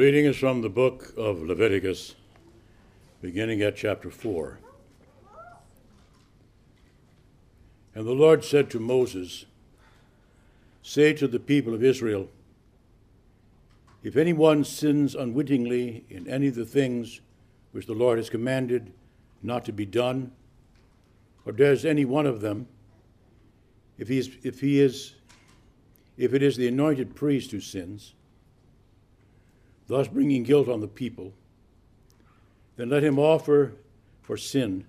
reading is from the book of Leviticus, beginning at chapter 4. And the Lord said to Moses, "Say to the people of Israel, if anyone sins unwittingly in any of the things which the Lord has commanded not to be done, or does any one of them, if it is the anointed priest who sins, thus bringing guilt on the people, then let him offer for sin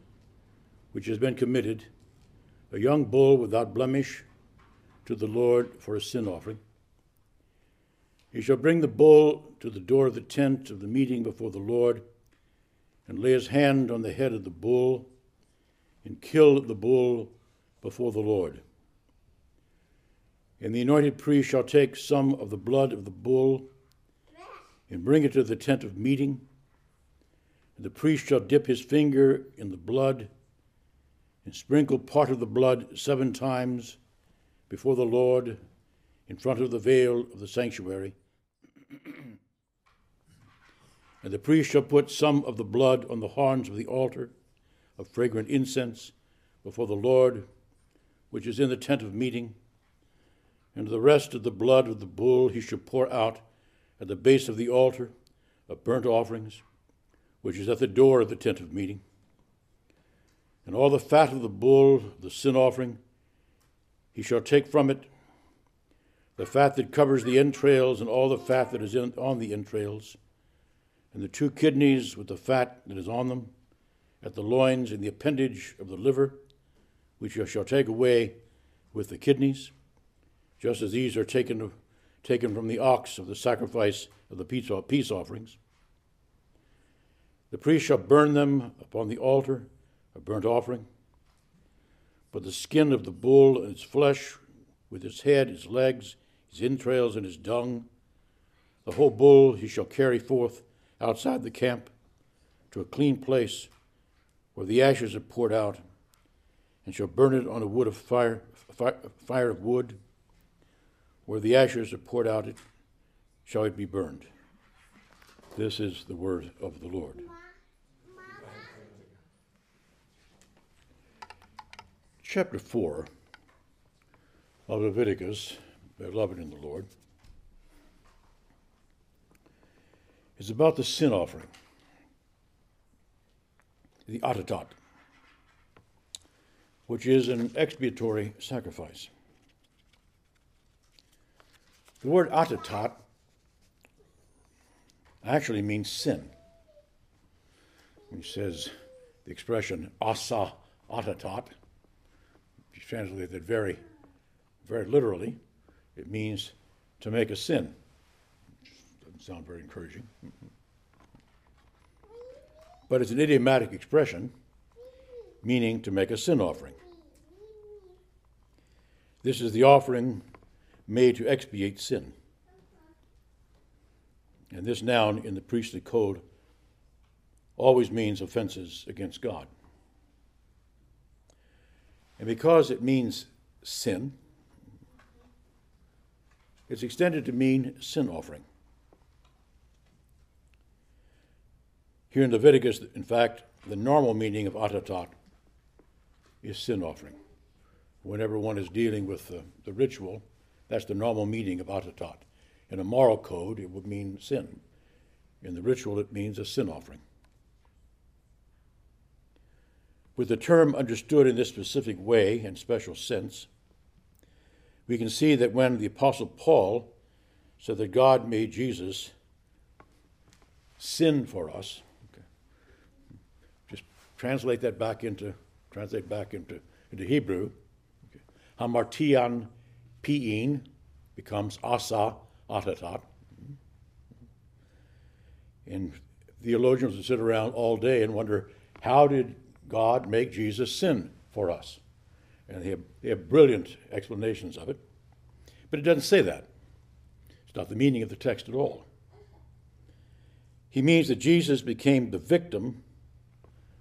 which has been committed a young bull without blemish to the Lord for a sin offering. He shall bring the bull to the door of the tent of the meeting before the Lord, and lay his hand on the head of the bull, and kill the bull before the Lord. And the anointed priest shall take some of the blood of the bull and bring it to the tent of meeting. And the priest shall dip his finger in the blood and sprinkle part of the blood 7 times before the Lord in front of the veil of the sanctuary. And the priest shall put some of the blood on the horns of the altar of fragrant incense before the Lord, which is in the tent of meeting. And the rest of the blood of the bull he shall pour out at the base of the altar of burnt offerings, which is at the door of the tent of meeting. And all the fat of the bull, the sin offering, he shall take from it, the fat that covers the entrails and all the fat that is on the entrails, and the 2 kidneys with the fat that is on them, at the loins and the appendage of the liver, which you shall take away with the kidneys, just as these are taken from the ox of the sacrifice of the peace offerings. The priest shall burn them upon the altar, a burnt offering. But the skin of the bull and its flesh, with its head, its legs, its entrails, and its dung, the whole bull he shall carry forth outside the camp to a clean place where the ashes are poured out, and shall burn it on a wood of fire of wood. Where the ashes are poured out, it shall it be burned." This is the word of the Lord. Chapter 4 of Leviticus, beloved in the Lord, is about the sin offering, the Atatot, which is an expiatory sacrifice. The word Atatot actually means sin. He says the expression Asa Atatot, if you translate that very, very literally, it means to make a sin. Doesn't sound very encouraging. But it's an idiomatic expression meaning to make a sin offering. This is the offering made to expiate sin. And this noun in the priestly code always means offenses against God. And because it means sin, it's extended to mean sin offering. Here in Leviticus, in fact, the normal meaning of Atatot is sin offering. Whenever one is dealing with the ritual, that's the normal meaning of Atatot. In a moral code, it would mean sin. In the ritual, it means a sin offering. With the term understood in this specific way and special sense, we can see that when the Apostle Paul said that God made Jesus sin for us, translate that back into Hebrew. Okay. Hamartian pe'in becomes asa atatat. And theologians would sit around all day and wonder, how did God make Jesus sin for us? And they have brilliant explanations of it. But it doesn't say that. It's not the meaning of the text at all. He means that Jesus became the victim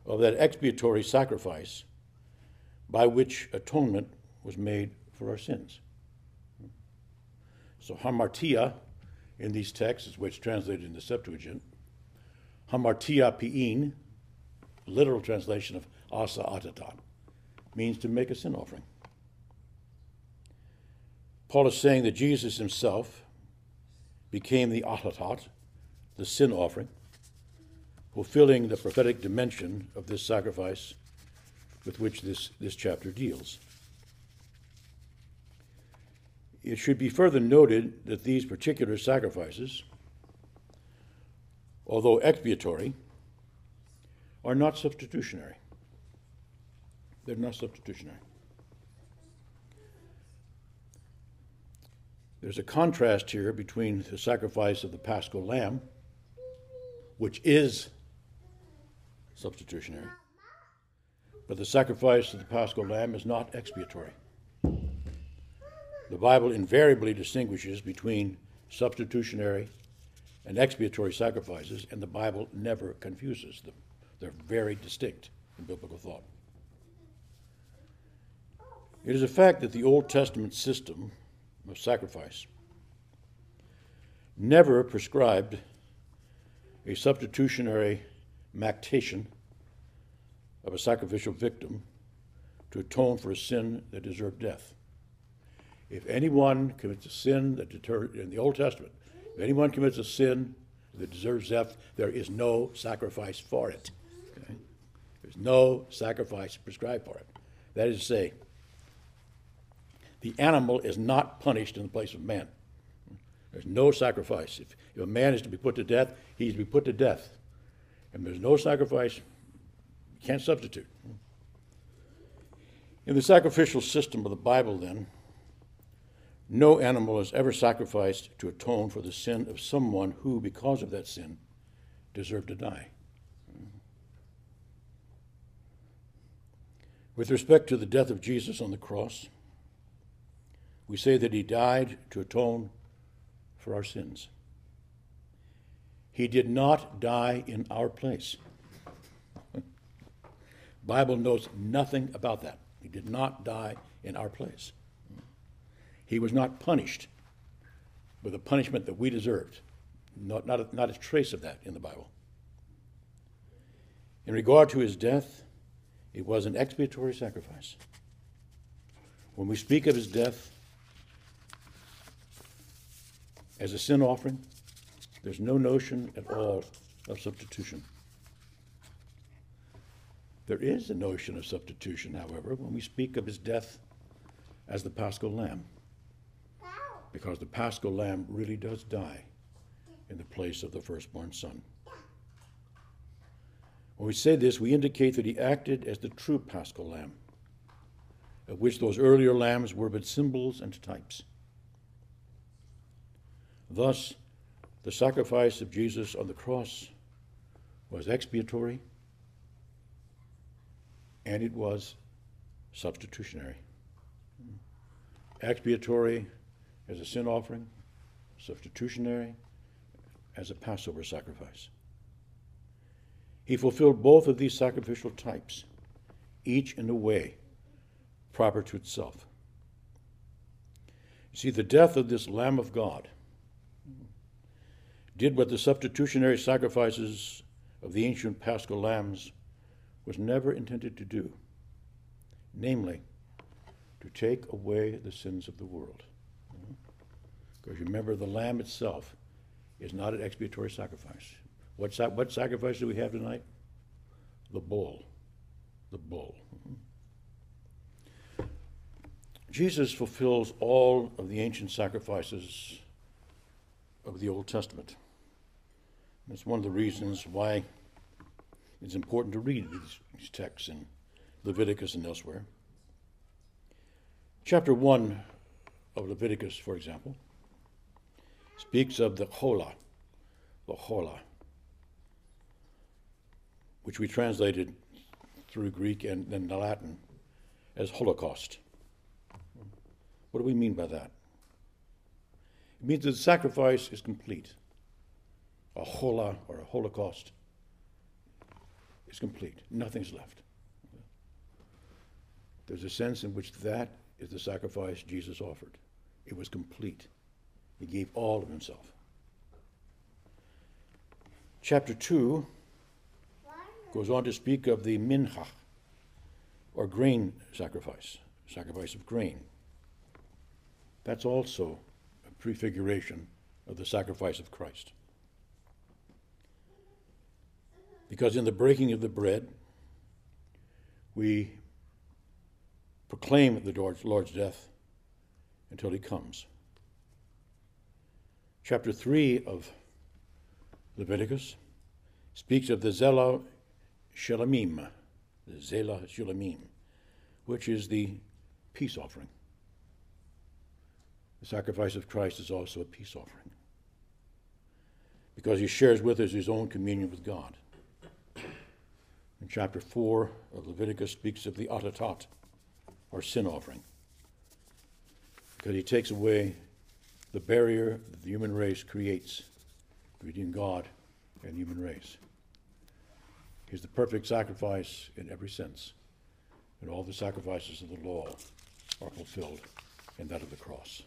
of that expiatory sacrifice by which atonement was made for our sins. So hamartia in these texts, which translated in the Septuagint, hamartia pi'in, literal translation of asa atatan, means to make a sin offering. Paul is saying that Jesus himself became the atatat, the sin offering, fulfilling the prophetic dimension of this sacrifice with which this chapter deals. It should be further noted that these particular sacrifices, although expiatory, are not substitutionary. They're not substitutionary. There's a contrast here between the sacrifice of the Paschal Lamb, which is substitutionary, but the sacrifice of the Paschal Lamb is not expiatory. The Bible invariably distinguishes between substitutionary and expiatory sacrifices, and the Bible never confuses them. They're very distinct in biblical thought. It is a fact that the Old Testament system of sacrifice never prescribed a substitutionary lactation of a sacrificial victim to atone for a sin that deserved death. If anyone commits a sin that in the Old Testament, if anyone commits a sin that deserves death, there is no sacrifice for it. Okay? There's no sacrifice prescribed for it. That is to say, the animal is not punished in the place of man. There's no sacrifice. If a man is to be put to death, he's to be put to death. And there's no sacrifice, you can't substitute. In the sacrificial system of the Bible, then, no animal is ever sacrificed to atone for the sin of someone who, because of that sin, deserved to die. With respect to the death of Jesus on the cross, we say that he died to atone for our sins. He did not die in our place. The Bible knows nothing about that. He did not die in our place. He was not punished with a punishment that we deserved. Not a trace of that in the Bible. In regard to his death, it was an expiatory sacrifice. When we speak of his death as a sin offering, there's no notion at all of substitution. There is a notion of substitution, however, when we speak of his death as the Paschal Lamb, because the Paschal Lamb really does die in the place of the firstborn son. When we say this, we indicate that he acted as the true Paschal Lamb, of which those earlier lambs were but symbols and types. Thus, the sacrifice of Jesus on the cross was expiatory, and it was substitutionary. Expiatory as a sin offering, substitutionary as a Passover sacrifice. He fulfilled both of these sacrificial types, each in a way proper to itself. You see, the death of this Lamb of God did what the substitutionary sacrifices of the ancient Paschal lambs was never intended to do, namely, to take away the sins of the world. Because remember, the lamb itself is not an expiatory sacrifice. What sacrifice do we have tonight? The bull. The bull. Jesus fulfills all of the ancient sacrifices of the Old Testament. That's one of the reasons why it's important to read these texts in Leviticus and elsewhere. Chapter 1 of Leviticus, for example, speaks of the cholah, which we translated through Greek and then Latin as Holocaust. What do we mean by that? It means that the sacrifice is complete. A cholah or a Holocaust is complete. Nothing's left. There's a sense in which that is the sacrifice Jesus offered. It was complete. He gave all of himself. Chapter 2 goes on to speak of the mincha, or grain sacrifice, sacrifice of grain. That's also a prefiguration of the sacrifice of Christ. Because in the breaking of the bread, we proclaim the Lord's death until he comes. Chapter 3 of Leviticus speaks of the Zela Shulamim, which is the peace offering. The sacrifice of Christ is also a peace offering, because he shares with us his own communion with God. And chapter 4 of Leviticus speaks of the Atatat, or sin offering, because he takes away the barrier that the human race creates between God and the human race. He's the perfect sacrifice in every sense, and all the sacrifices of the law are fulfilled in that of the cross.